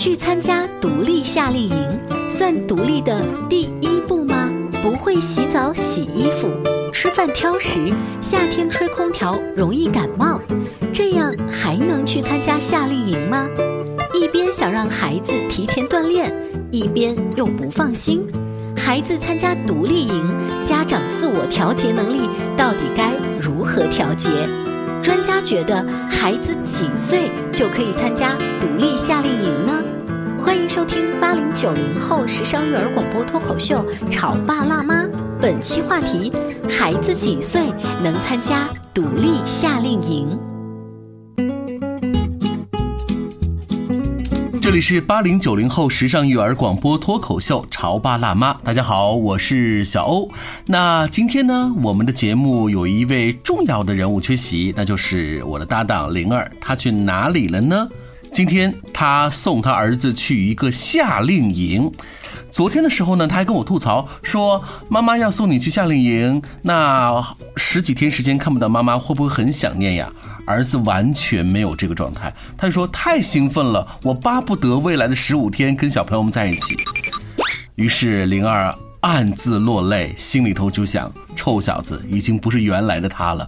去参加独立夏令营算独立的第一步吗？不会洗澡洗衣服，吃饭挑食，夏天吹空调容易感冒，这样还能去参加夏令营吗？一边想让孩子提前锻炼，一边又不放心。孩子参加独立营，家长自我调节能力到底该如何调节？专家觉得孩子几岁就可以参加独立夏令营呢？欢迎收听8090后时尚育儿广播脱口秀《潮爸辣妈》，本期话题：孩子几岁能参加独立夏令营？这里是8090后时尚育儿广播脱口秀潮爸辣妈，大家好，我是小欧。那今天呢，我们的节目有一位重要的人物缺席，那就是我的搭档灵儿，她去哪里了呢？今天她送她儿子去一个夏令营。昨天的时候呢，她还跟我吐槽说，妈妈要送你去夏令营，那十几天时间看不到妈妈，会不会很想念呀？儿子完全没有这个状态，他就说太兴奋了，我巴不得未来的15天跟小朋友们在一起。于是灵儿暗自落泪，心里头就想，臭小子已经不是原来的他了，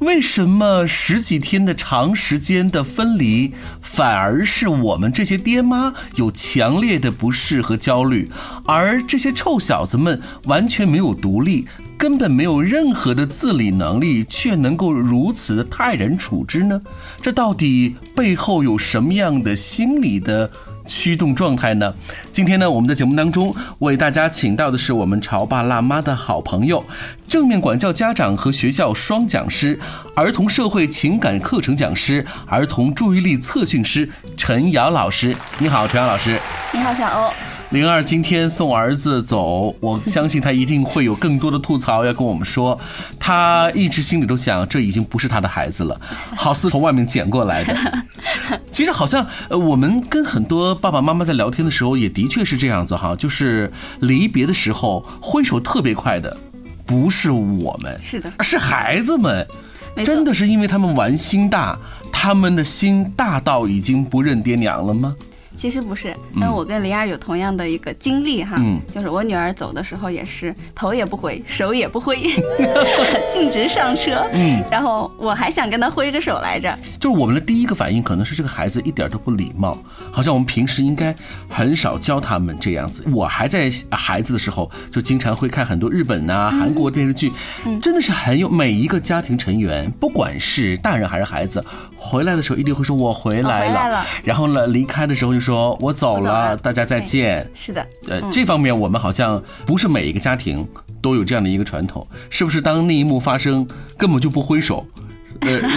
为什么十几天的长时间的分离，反而是我们这些爹妈有强烈的不适和焦虑，而这些臭小子们完全没有独立，根本没有任何的自理能力，却能够如此的泰然处之呢？这到底背后有什么样的心理的驱动状态呢？今天呢，我们在节目当中为大家请到的是我们潮爸辣妈的好朋友，正面管教家长和学校双讲师，儿童社会情感课程讲师，儿童注意力测训师陈瑶老师。你好，陈瑶老师。你好，小欧。灵儿今天送儿子走，我相信他一定会有更多的吐槽要跟我们说。他一直心里都想，这已经不是他的孩子了，好似从外面捡过来的。其实好像我们跟很多爸爸妈妈在聊天的时候，也的确是这样子哈，就是离别的时候挥手特别快的，不是我们，是的，是孩子们。真的是因为他们玩心大，他们的心大到已经不认爹娘了吗？其实不是，但我跟灵儿有同样的一个经历哈，就是我女儿走的时候也是头也不回，手也不挥，径直上车，然后我还想跟她挥个手来着。就是我们的第一个反应可能是这个孩子一点都不礼貌，好像我们平时应该很少教他们这样子。我还在孩子的时候，就经常会看很多日本啊、韩国电视剧，真的是很有每一个家庭成员，不管是大人还是孩子，回来的时候一定会说我回来了，然后呢离开的时候就说我走了，大家再见。是的，这方面我们好像不是每一个家庭都有这样的一个传统，是不是？当那一幕发生，根本就不挥手，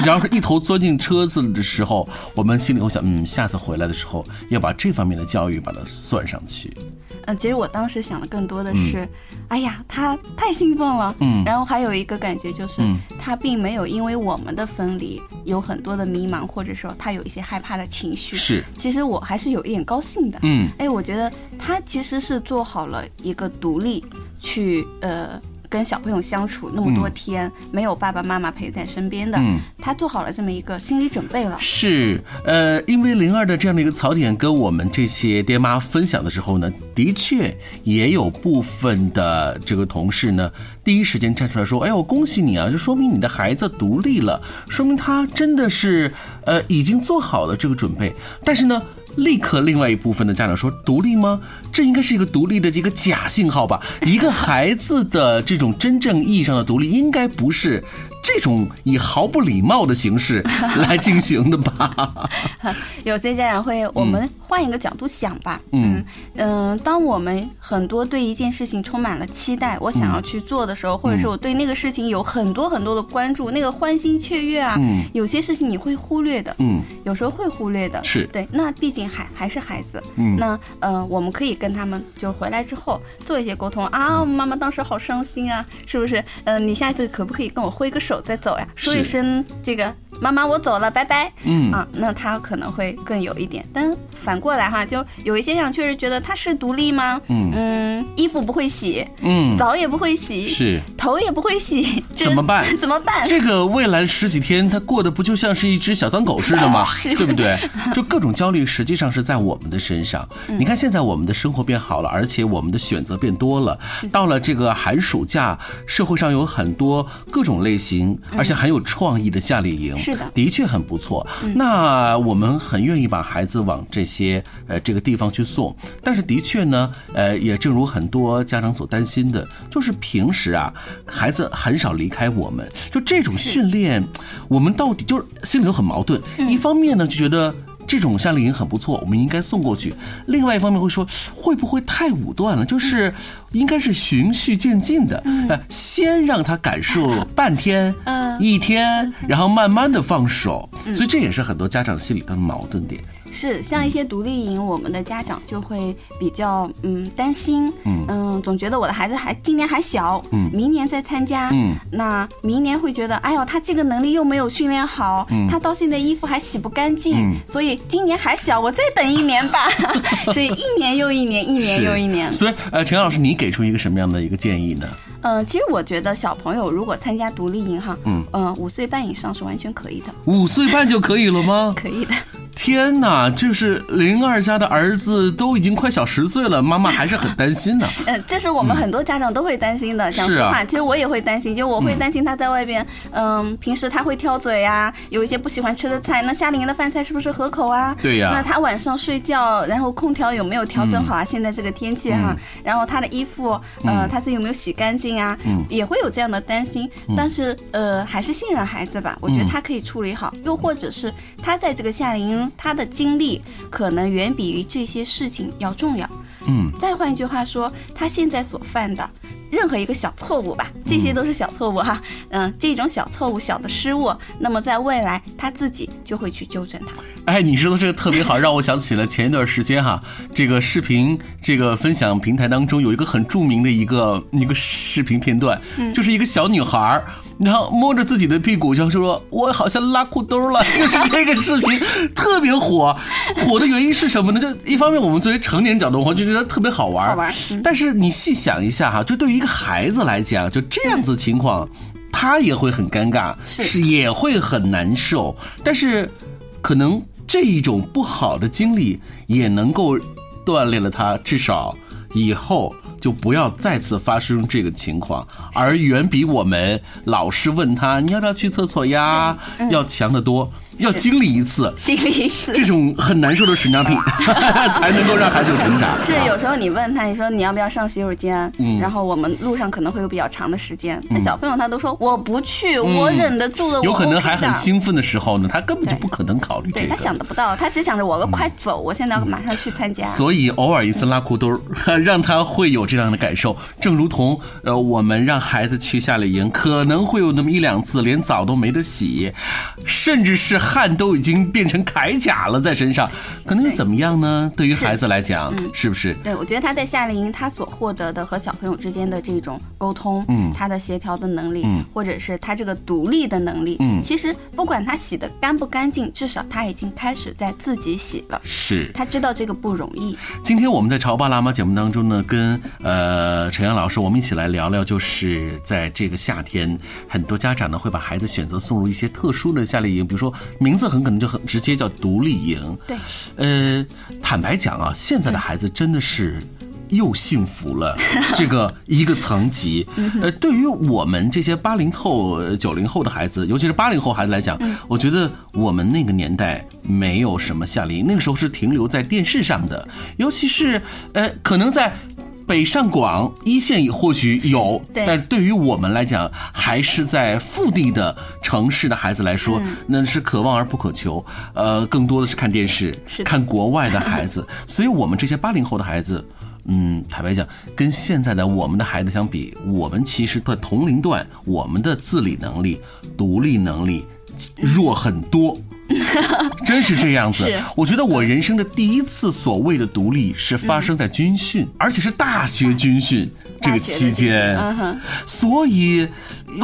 然后一头钻进车子的时候，我们心里会想，下次回来的时候要把这方面的教育把它算上去。其实我当时想的更多的是，哎呀，他太兴奋了。然后还有一个感觉就是，他并没有因为我们的分离有很多的迷茫，或者说他有一些害怕的情绪。是，其实我还是有一点高兴的。我觉得他其实是做好了一个独立去跟小朋友相处那么多天，没有爸爸妈妈陪在身边的，他做好了这么一个心理准备了。是，因为灵儿的这样的一个槽点跟我们这些爹妈分享的时候呢，的确也有部分的这个同事呢，第一时间站出来说，哎呦，恭喜你啊，就说明你的孩子独立了，说明他真的是已经做好了这个准备。但是呢，立刻另外一部分的家长说，独立吗？这应该是一个独立的一个假信号吧，一个孩子的这种真正意义上的独立应该不是这种以毫不礼貌的形式来进行的吧。有些家长会，我们换一个角度想吧。当我们很多对一件事情充满了期待，我想要去做的时候，或者是我对那个事情有很多很多的关注，那个欢欣雀跃啊，有些事情你会忽略的，有时候会忽略的，是对。那毕竟还是孩子，那我们可以跟他们就回来之后做一些沟通啊，妈妈当时好伤心啊，是不是？你下次可不可以跟我挥个手手再走呀，说一声这个妈妈我走了拜拜，嗯啊，那他可能会更有一点。但反过来哈，就有一些人确实觉得他是独立吗？嗯，衣服不会洗，嗯，澡也不会洗，是头也不会洗，怎么办？怎么办？这个未来十几天他过得不就像是一只小脏狗似的吗？对不对？就各种焦虑实际上是在我们的身上。你看现在我们的生活变好了，而且我们的选择变多了。到了这个寒暑假，社会上有很多各种类型，而且很有创意的夏令营。是的，的确很不错。那我们很愿意把孩子往这些这个地方去送，但是的确呢，也正如很多家长所担心的，就是平时啊，孩子很少离开我们。就这种训练，我们到底就是心里都很矛盾。一方面呢，就觉得这种夏令营很不错，我们应该送过去；另外一方面会说，会不会太武断了？就是应该是循序渐进的，先让他感受半天、一天，然后慢慢的放手。所以这也是很多家长心里的矛盾点。是，像一些独立营，我们的家长就会比较担心，总觉得我的孩子今年还小，明年再参加，那明年会觉得，哎呦，他这个能力又没有训练好，他到现在衣服还洗不干净，所以今年还小，我再等一年吧。所以一年又一年，一年又一年。所以，陈老师，你给出一个什么样的一个建议呢？其实我觉得小朋友如果参加独立营哈，5岁半以上是完全可以的。5岁半就可以了吗？可以的。天哪，就是02家的儿子都已经快小10岁了，妈妈还是很担心的。这是我们很多家长都会担心的。讲实话，其实我也会担心，就我会担心他在外边，平时他会挑嘴啊，有一些不喜欢吃的菜，那夏令营的饭菜是不是合口啊？对呀。那他晚上睡觉，然后空调有没有调整好啊？现在这个天气哈，然后他的衣服，他自己有没有洗干净啊？也会有这样的担心，但是还是信任孩子吧，我觉得他可以处理好。又或者是他在这个夏令营，他的经历可能远比于这些事情要重要。再换一句话说，他现在所犯的任何一个小错误吧，这些都是小错误哈，这种小错误、小的失误，那么在未来他自己就会去纠正它。哎，你说的这个特别好，让我想起了前一段时间哈，这个视频这个分享平台当中有一个很著名的一个视频片段，就是一个小女孩，然后摸着自己的屁股，然后就说：“我好像拉裤兜了。”就是这个视频特别火，火的原因是什么呢？就一方面我们作为成年角度，我就觉得特别好玩，但是你细想一下哈，就对于一个孩子来讲，就这样子情况，他也会很尴尬，是也会很难受。但是，可能这一种不好的经历也能够锻炼了他，至少以后就不要再次发生这个情况，而远比我们老师问他你要不要去厕所呀要强得多。要经历一次，经历一次这种很难受的屎尿屁，才能够让孩子有成长。是，有时候你问他，你说你要不要上洗手间，然后我们路上可能会有比较长的时间，那小朋友他都说我不去，我忍得住了。有可能还很兴奋的时候呢，他根本就不可能考虑这个，对，他想得不到，他只想着我快走，我现在要马上去参加。所以偶尔一次拉裤兜，让他会有这样的感受，正如同我们让孩子去夏令营，可能会有那么一两次连澡都没得洗，甚至是汗都已经变成铠甲了在身上，可能又怎么样呢？对于孩子来讲，是不是？对，我觉得他在夏令营他所获得的和小朋友之间的这种沟通，他的协调的能力，或者是他这个独立的能力，其实不管他洗的干不干净，至少他已经开始在自己洗了。是，他知道这个不容易。今天我们在潮爸辣妈节目当中呢，跟陈阳老师我们一起来聊聊，就是在这个夏天，很多家长呢会把孩子选择送入一些特殊的夏令营，比如说。名字很可能就很直接叫独立营。对，坦白讲啊，现在的孩子真的是又幸福了，这个一个层级。对于我们这些80后、90后的孩子，尤其是80后孩子来讲，我觉得我们那个年代没有什么夏令营，那个时候是停留在电视上的，尤其是可能在北上广一线也或许有，但是对于我们来讲，还是在腹地的城市的孩子来说，那是可望而不可求。更多的是看电视，看国外的孩子。所以我们这些80后的孩子，坦白讲，跟现在的我们的孩子相比，我们其实在同龄段，我们的自理能力、独立能力弱很多。真是这样子。我觉得我人生的第一次所谓的独立是发生在军训，而且是大学军训这个期间。所以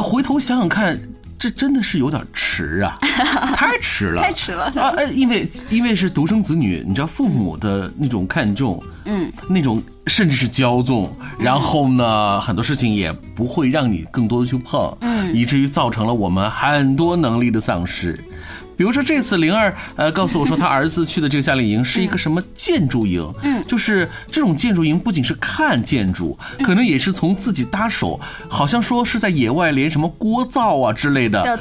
回头想想看，这真的是有点迟啊，太迟了，太迟了啊！因为是独生子女，你知道父母的那种看重，嗯，那种甚至是骄纵，然后呢，很多事情也不会让你更多的去碰，嗯，以至于造成了我们很多能力的丧失。比如说这次灵儿告诉我说他儿子去的这个夏令营是一个什么建筑营，嗯，就是这种建筑营不仅是看建筑，可能也是从自己搭手，好像说是在野外连什么锅灶啊之类的都要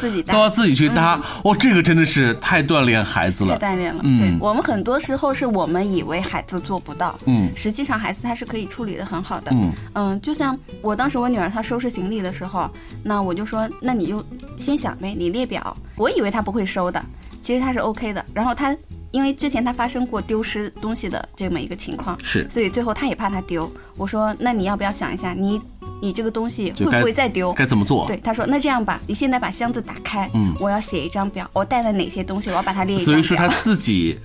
自己去搭，哦，这个真的是太锻炼孩子了，太锻炼了，嗯，对，我们很多时候是我们以为孩子做不到，嗯，实际上孩子他是可以处理的很好的，嗯，就像我当时我女儿她收拾行李的时候，那我就说那你就先想呗，你列表，我以为她不会收的。其实他是 OK 的，然后他因为之前他发生过丢失东西的这么一个情况，是，所以最后他也怕他丢。我说那你要不要想一下，你这个东西会不会再丢，该怎么做？对，他说那这样吧，你现在把箱子打开，嗯，我要写一张表，我带了哪些东西，我要把它列一张表。所以说他自己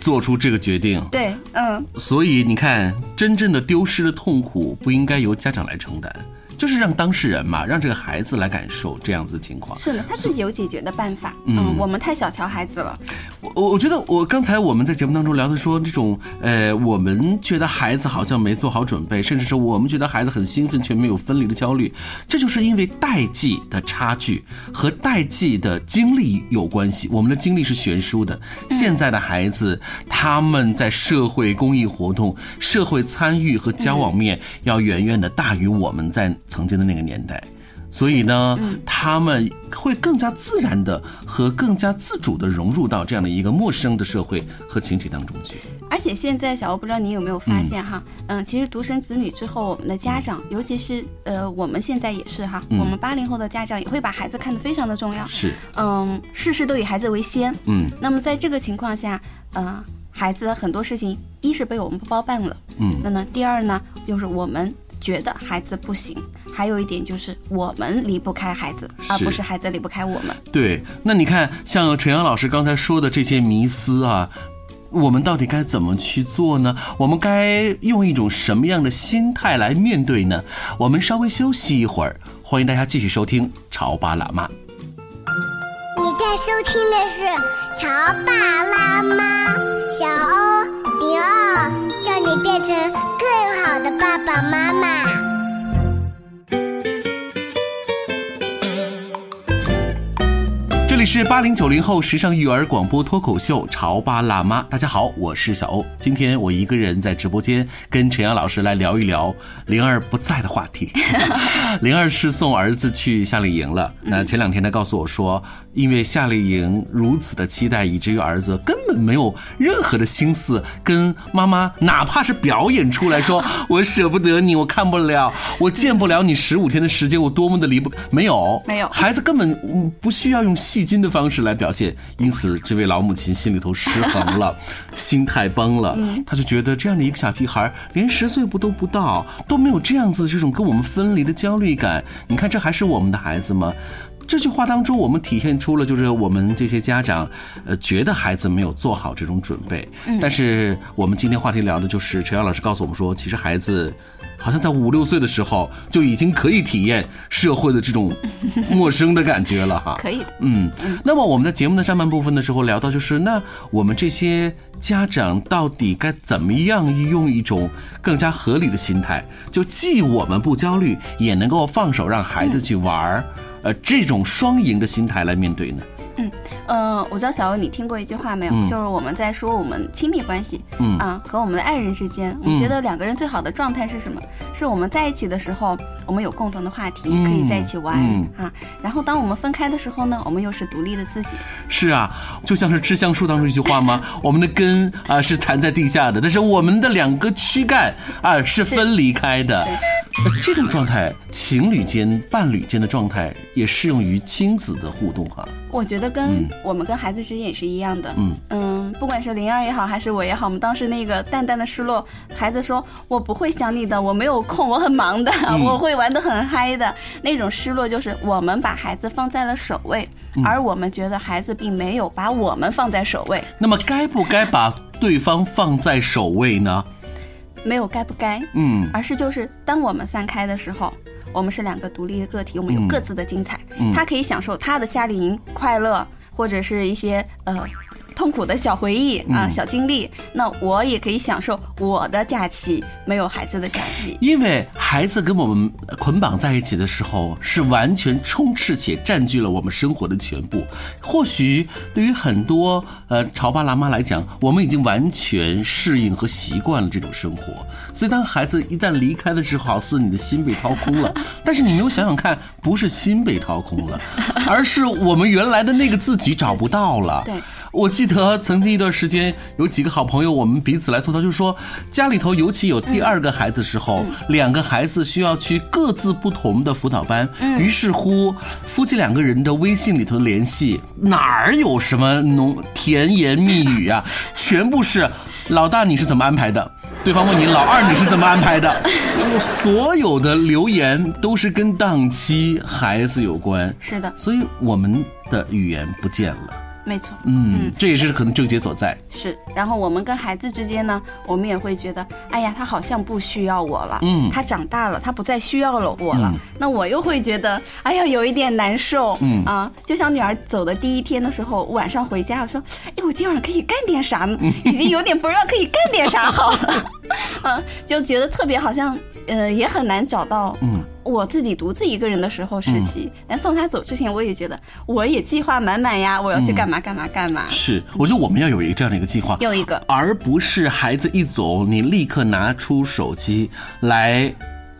做出这个决定，对，嗯。所以你看，真正的丢失的痛苦不应该由家长来承担。就是让当事人嘛，让这个孩子来感受这样子的情况。是的，他自己有解决的办法。嗯，我们太小瞧孩子了。我觉得刚才我们在节目当中聊的说这种我们觉得孩子好像没做好准备，甚至是我们觉得孩子很兴奋却没有分离的焦虑，这就是因为代际的差距和代际的经历有关系。我们的经历是悬殊的，现在的孩子他们在社会公益活动、社会参与和交往面要远远的大于我们在曾经的那个年代，所以呢，他们会更加自然的和更加自主的融入到这样的一个陌生的社会和群体当中去。而且现在小欧，不知道你有没有发现哈，其实独生子女之后，我们的家长，尤其是我们现在也是哈，我们80后的家长也会把孩子看得非常的重要，是，事事都以孩子为先，嗯。那么在这个情况下，孩子的很多事情，一是被我们包办了，嗯，那呢，第二呢，就是我们觉得孩子不行，还有一点就是我们离不开孩子，而不是孩子离不开我们。对，那你看像陈阳老师刚才说的这些迷思啊，我们到底该怎么去做呢？我们该用一种什么样的心态来面对呢？我们稍微休息一会儿，欢迎大家继续收听潮爸辣妈。你在收听的是潮爸辣妈，小欧灵儿叫你变成更好的爸爸妈妈。这里是8090后时尚育儿广播脱口秀潮爸辣妈，大家好，我是小欧。今天我一个人在直播间跟陈阳老师来聊一聊灵儿不在的话题。灵儿是送儿子去夏令营了，那前两天他告诉我说，因为夏令营如此的期待，以至于儿子根本没有任何的心思跟妈妈哪怕是表演出来说我舍不得你，我看不了，我见不了你15天的时间，我多么的离不，没有，孩子根本不需要用戏新的方式来表现，因此这位老母亲心里头失衡了，心态崩了，她就觉得这样的一个小屁孩连10岁都不到，都没有这样子这种跟我们分离的焦虑感，你看这还是我们的孩子吗？这句话当中我们体现出了就是我们这些家长觉得孩子没有做好这种准备，但是我们今天话题聊的就是陈阳老师告诉我们说，其实孩子好像在5、6岁的时候就已经可以体验社会的这种陌生的感觉了哈。可以的，嗯。那么我们在节目的上半部分的时候聊到，就是那我们这些家长到底该怎么样用一种更加合理的心态，就既我们不焦虑，也能够放手让孩子去玩，这种双赢的心态来面对呢？我知道小欧你听过一句话没有，就是我们在说我们亲密关系和我们的爱人之间，我们觉得两个人最好的状态是什么？是我们在一起的时候我们有共同的话题，可以在一起玩然后当我们分开的时候呢，我们又是独立的自己。是啊，就像是吃香树当中一句话吗？我们的根是缠在地下的，但是我们的两个躯干是分离开的。这种状态，情侣间、伴侣间的状态也适用于亲子的互动哈。我觉得跟我们跟孩子之间也是一样的，不管是灵儿也好，还是我也好，我们当时那个淡淡的失落，孩子说我不会想你的，我没有空，我很忙的，我会玩得很嗨的那种失落，就是我们把孩子放在了首位，而我们觉得孩子并没有把我们放在首位。那么该不该把对方放在首位呢？没有该不该，而是就是当我们散开的时候，我们是两个独立的个体，我们有各自的精彩，他可以享受他的夏令营快乐或者是一些痛苦的小回忆啊，小经历，那我也可以享受我的假期，没有孩子的假期。因为孩子跟我们捆绑在一起的时候，是完全充斥且占据了我们生活的全部。或许对于很多潮爸辣妈来讲，我们已经完全适应和习惯了这种生活。所以当孩子一旦离开的时候，好似你的心被掏空了。但是你没有想想看，不是心被掏空了，而是我们原来的那个自己找不到了。对。我记得曾经一段时间有几个好朋友，我们彼此来吐槽，就是说家里头尤其有第二个孩子时候，两个孩子需要去各自不同的辅导班，于是乎夫妻两个人的微信里头联系哪有什么甜言蜜语啊，全部是老大你是怎么安排的，对方问你老二你是怎么安排的，我所有的留言都是跟档期孩子有关。是的，所以我们的语言不见了。没错，这也是可能症结所在。是，然后我们跟孩子之间呢，我们也会觉得，哎呀，他好像不需要我了，他长大了，他不再需要了我了，那我又会觉得，哎呀，有一点难受，啊，就像女儿走的第一天的时候，晚上回家，我说，哎，我今晚上可以干点啥呢？已经有点不知道可以干点啥好了，就觉得特别好像，也很难找到，我自己独自一个人的时候实习，但送他走之前我也觉得我也计划满满呀，我要去干嘛干嘛干嘛。是，我觉得我们要有一个这样的一个计划，有一个，而不是孩子一走你立刻拿出手机来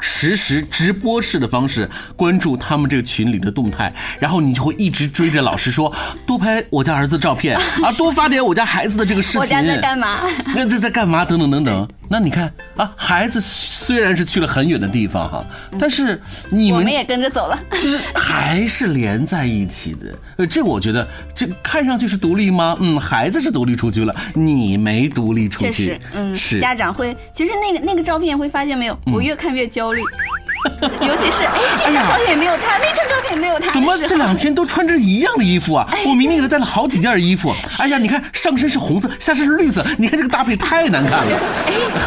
实时直播式的方式关注他们这个群里的动态，然后你就会一直追着老师说多拍我家儿子照片啊，多发点我家孩子的这个视频，我家在干嘛，那在干嘛等等等等。那你看啊，孩子虽然是去了很远的地方哈，但是我们也跟着走了，就是还是连在一起的。这我觉得这看上去是独立吗？孩子是独立出去了，你没独立出去。确实，是家长会，其实那个照片会发现没有，我越看越焦虑。尤其是这张照片也没有他，那张照片也没有他，怎么这两天都穿着一样的衣服啊？我明明给他带了好几件衣服，哎呀，你看上身是红色，下身是绿色，你看这个搭配太难看了。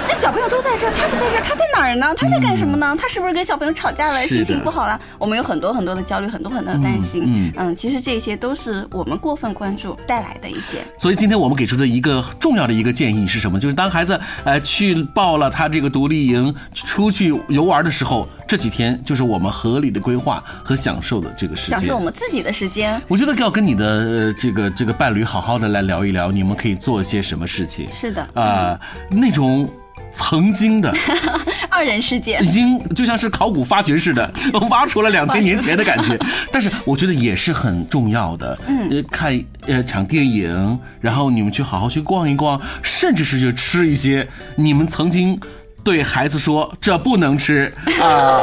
这小朋友都在这，他不在这，他在哪儿呢？他在干什么呢？他是不是跟小朋友吵架了？心情不好了？我们有很多很多的焦虑，很多很多的担心。其实这些都是我们过分关注带来的一些。所以今天我们给出的一个重要的一个建议是什么？就是当孩子去报了他这个独立营，出去游玩的时候，这几天就是我们合理的规划和享受的这个时间，享受我们自己的时间。我觉得要跟你的这个伴侣好好的来聊一聊，你们可以做一些什么事情。是的，那种曾经的二人世界已经就像是考古发掘似的，挖出了2000年前的感觉。但是我觉得也是很重要的。看场电影，然后你们去好好去逛一逛，甚至是去吃一些你们曾经对孩子说这不能吃啊，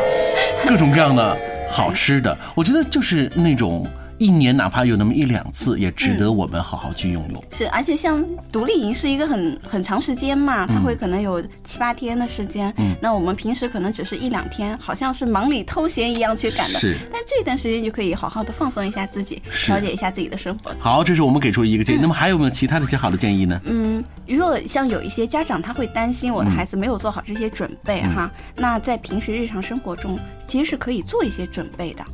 各种各样的好吃的。我觉得就是那种一年哪怕有那么一两次也值得我们好好去拥有。是，而且像独立营是一个很长时间嘛，它会可能有7-8天的时间，那我们平时可能只是1-2天，好像是忙里偷闲一样去赶的。是，但这段时间就可以好好的放松一下自己，调节一下自己的生活。好，这是我们给出了一个建议。那么还有没有其他的一些好的建议呢？如果像有一些家长他会担心我的孩子没有做好这些准备哈，那在平时日常生活中其实是可以做一些准备的。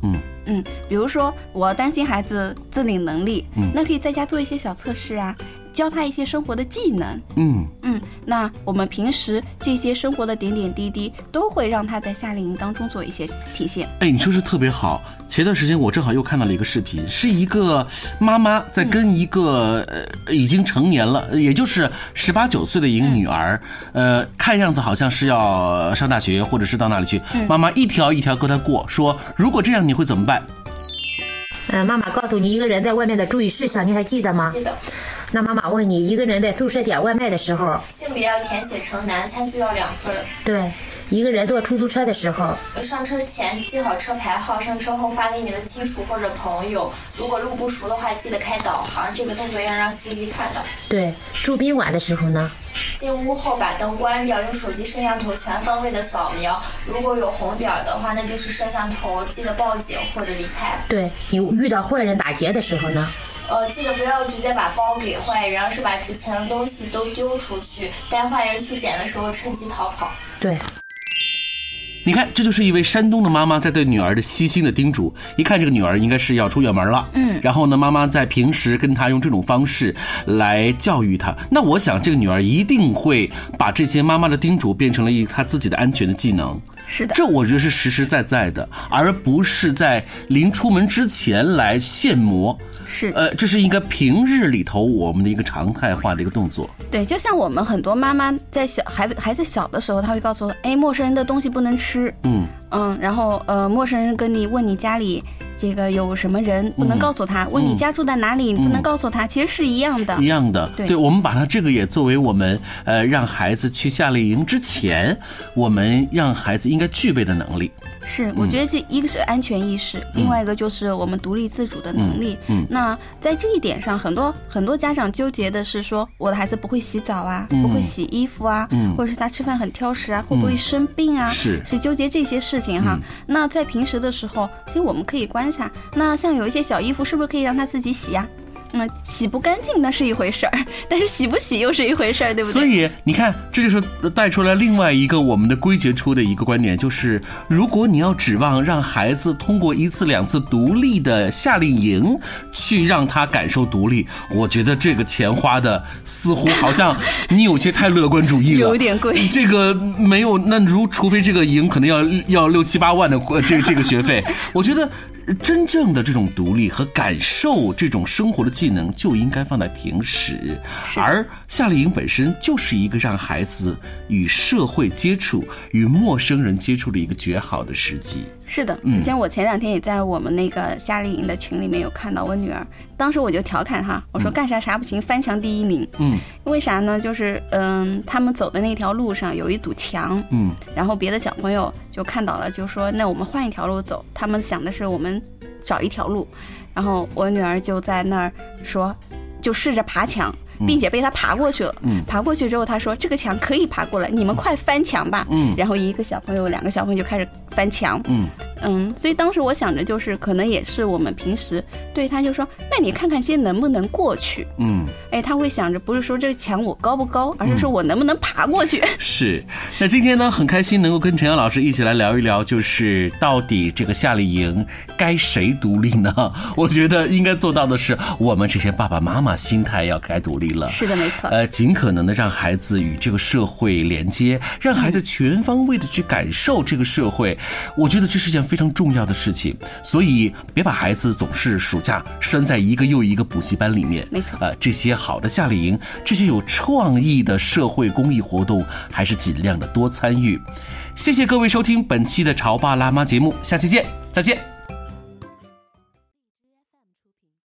比如说我担心孩子自理能力，那可以在家做一些小测试啊，教他一些生活的技能。那我们平时这些生活的点点滴滴都会让他在夏令营当中做一些体现。哎，你说是特别好。前段时间我正好又看到了一个视频，是一个妈妈在跟一个已经成年了，也就是18-19岁的一个女儿，看样子好像是要上大学或者是到哪里去，妈妈一条一条跟她过，说如果这样你会怎么办？妈妈告诉你一个人在外面的注意事项，你还记得吗？记得。那妈妈问你，一个人在宿舍点外卖的时候，性别要填写成男，餐具要2份。对，一个人坐出租车的时候，上车前记好车牌号，上车后发给你的亲属或者朋友。如果路不熟的话，记得开导航，这个动作要让司机看到。对，住宾馆的时候呢，进屋后把灯关掉，用手机摄像头全方位的扫描，如果有红点的话，那就是摄像头，记得报警或者离开。对，你遇到坏人打劫的时候呢？记得不要直接把包给坏人，而是把值钱的东西都丢出去，待坏人去捡的时候趁机逃跑。对。你看，这就是一位山东的妈妈在对女儿的悉心的叮嘱。一看这个女儿应该是要出远门了，然后呢，妈妈在平时跟她用这种方式来教育她。那我想，这个女儿一定会把这些妈妈的叮嘱变成了她自己的安全的技能。是的，这我觉得是实实在在的，而不是在临出门之前来现磨。是，这是一个平日里头我们的一个常态化的一个动作。对，就像我们很多妈妈在孩子小的时候，她会告诉我，哎，陌生人的东西不能吃。然后陌生人跟你问你家里这个有什么人，不能告诉他；问你家住在哪里，你不能告诉他。其实是一样的，一样的。对，我们把它这个也作为我们让孩子去夏令营之前，我们让孩子应该具备的能力。是，我觉得这一个是安全意识，另外一个就是我们独立自主的能力。那在这一点上，很多家长纠结的是说，我的孩子不会洗澡啊，不会洗衣服啊，或者是他吃饭很挑食啊，会不会生病啊？是纠结这些事情哈。那在平时的时候，其实我们可以关。那像有一些小衣服是不是可以让他自己洗呀？洗不干净那是一回事儿，但是洗不洗又是一回事儿，对不对？所以你看，这就是带出来另外一个我们的归结出的一个观点，就是如果你要指望让孩子通过一次两次独立的夏令营去让他感受独立，我觉得这个钱花的似乎好像你有些太乐观主义了，有点贵。这个没有，那除非这个营可能要6-7-8万的这个学费，我觉得。真正的这种独立和感受这种生活的技能就应该放在平时，而夏令营本身就是一个让孩子与社会接触、与陌生人接触的一个绝好的时机。是的，像我前2天也在我们那个夏令营的群里面有看到我女儿，当时我就调侃哈，我说干啥不行，翻墙第一名。为啥呢？就是他们走的那条路上有一堵墙，然后别的小朋友就看到了，就说那我们换一条路走，他们想的是我们找一条路，然后我女儿就在那儿说，就试着爬墙。并且被他爬过去了，爬过去之后他说这个墙可以爬过来，你们快翻墙吧。然后一个小朋友两个小朋友就开始翻墙。所以当时我想着，就是可能也是我们平时对他就说，那你看看先能不能过去。他会想着不是说这个墙我高不高，而是说我能不能爬过去。是，那今天呢很开心能够跟陈阳老师一起来聊一聊，就是到底这个夏令营该谁独立呢？我觉得应该做到的是我们这些爸爸妈妈心态要该独立了。是的，没错。尽可能的让孩子与这个社会连接，让孩子全方位的去感受这个社会，我觉得这是件非常重要的事情。所以别把孩子总是暑假拴在一个又一个补习班里面。没错。这些好的夏令营，这些有创意的社会公益活动，还是尽量的多参与。谢谢各位收听本期的潮爸辣妈节目，下期见，再见。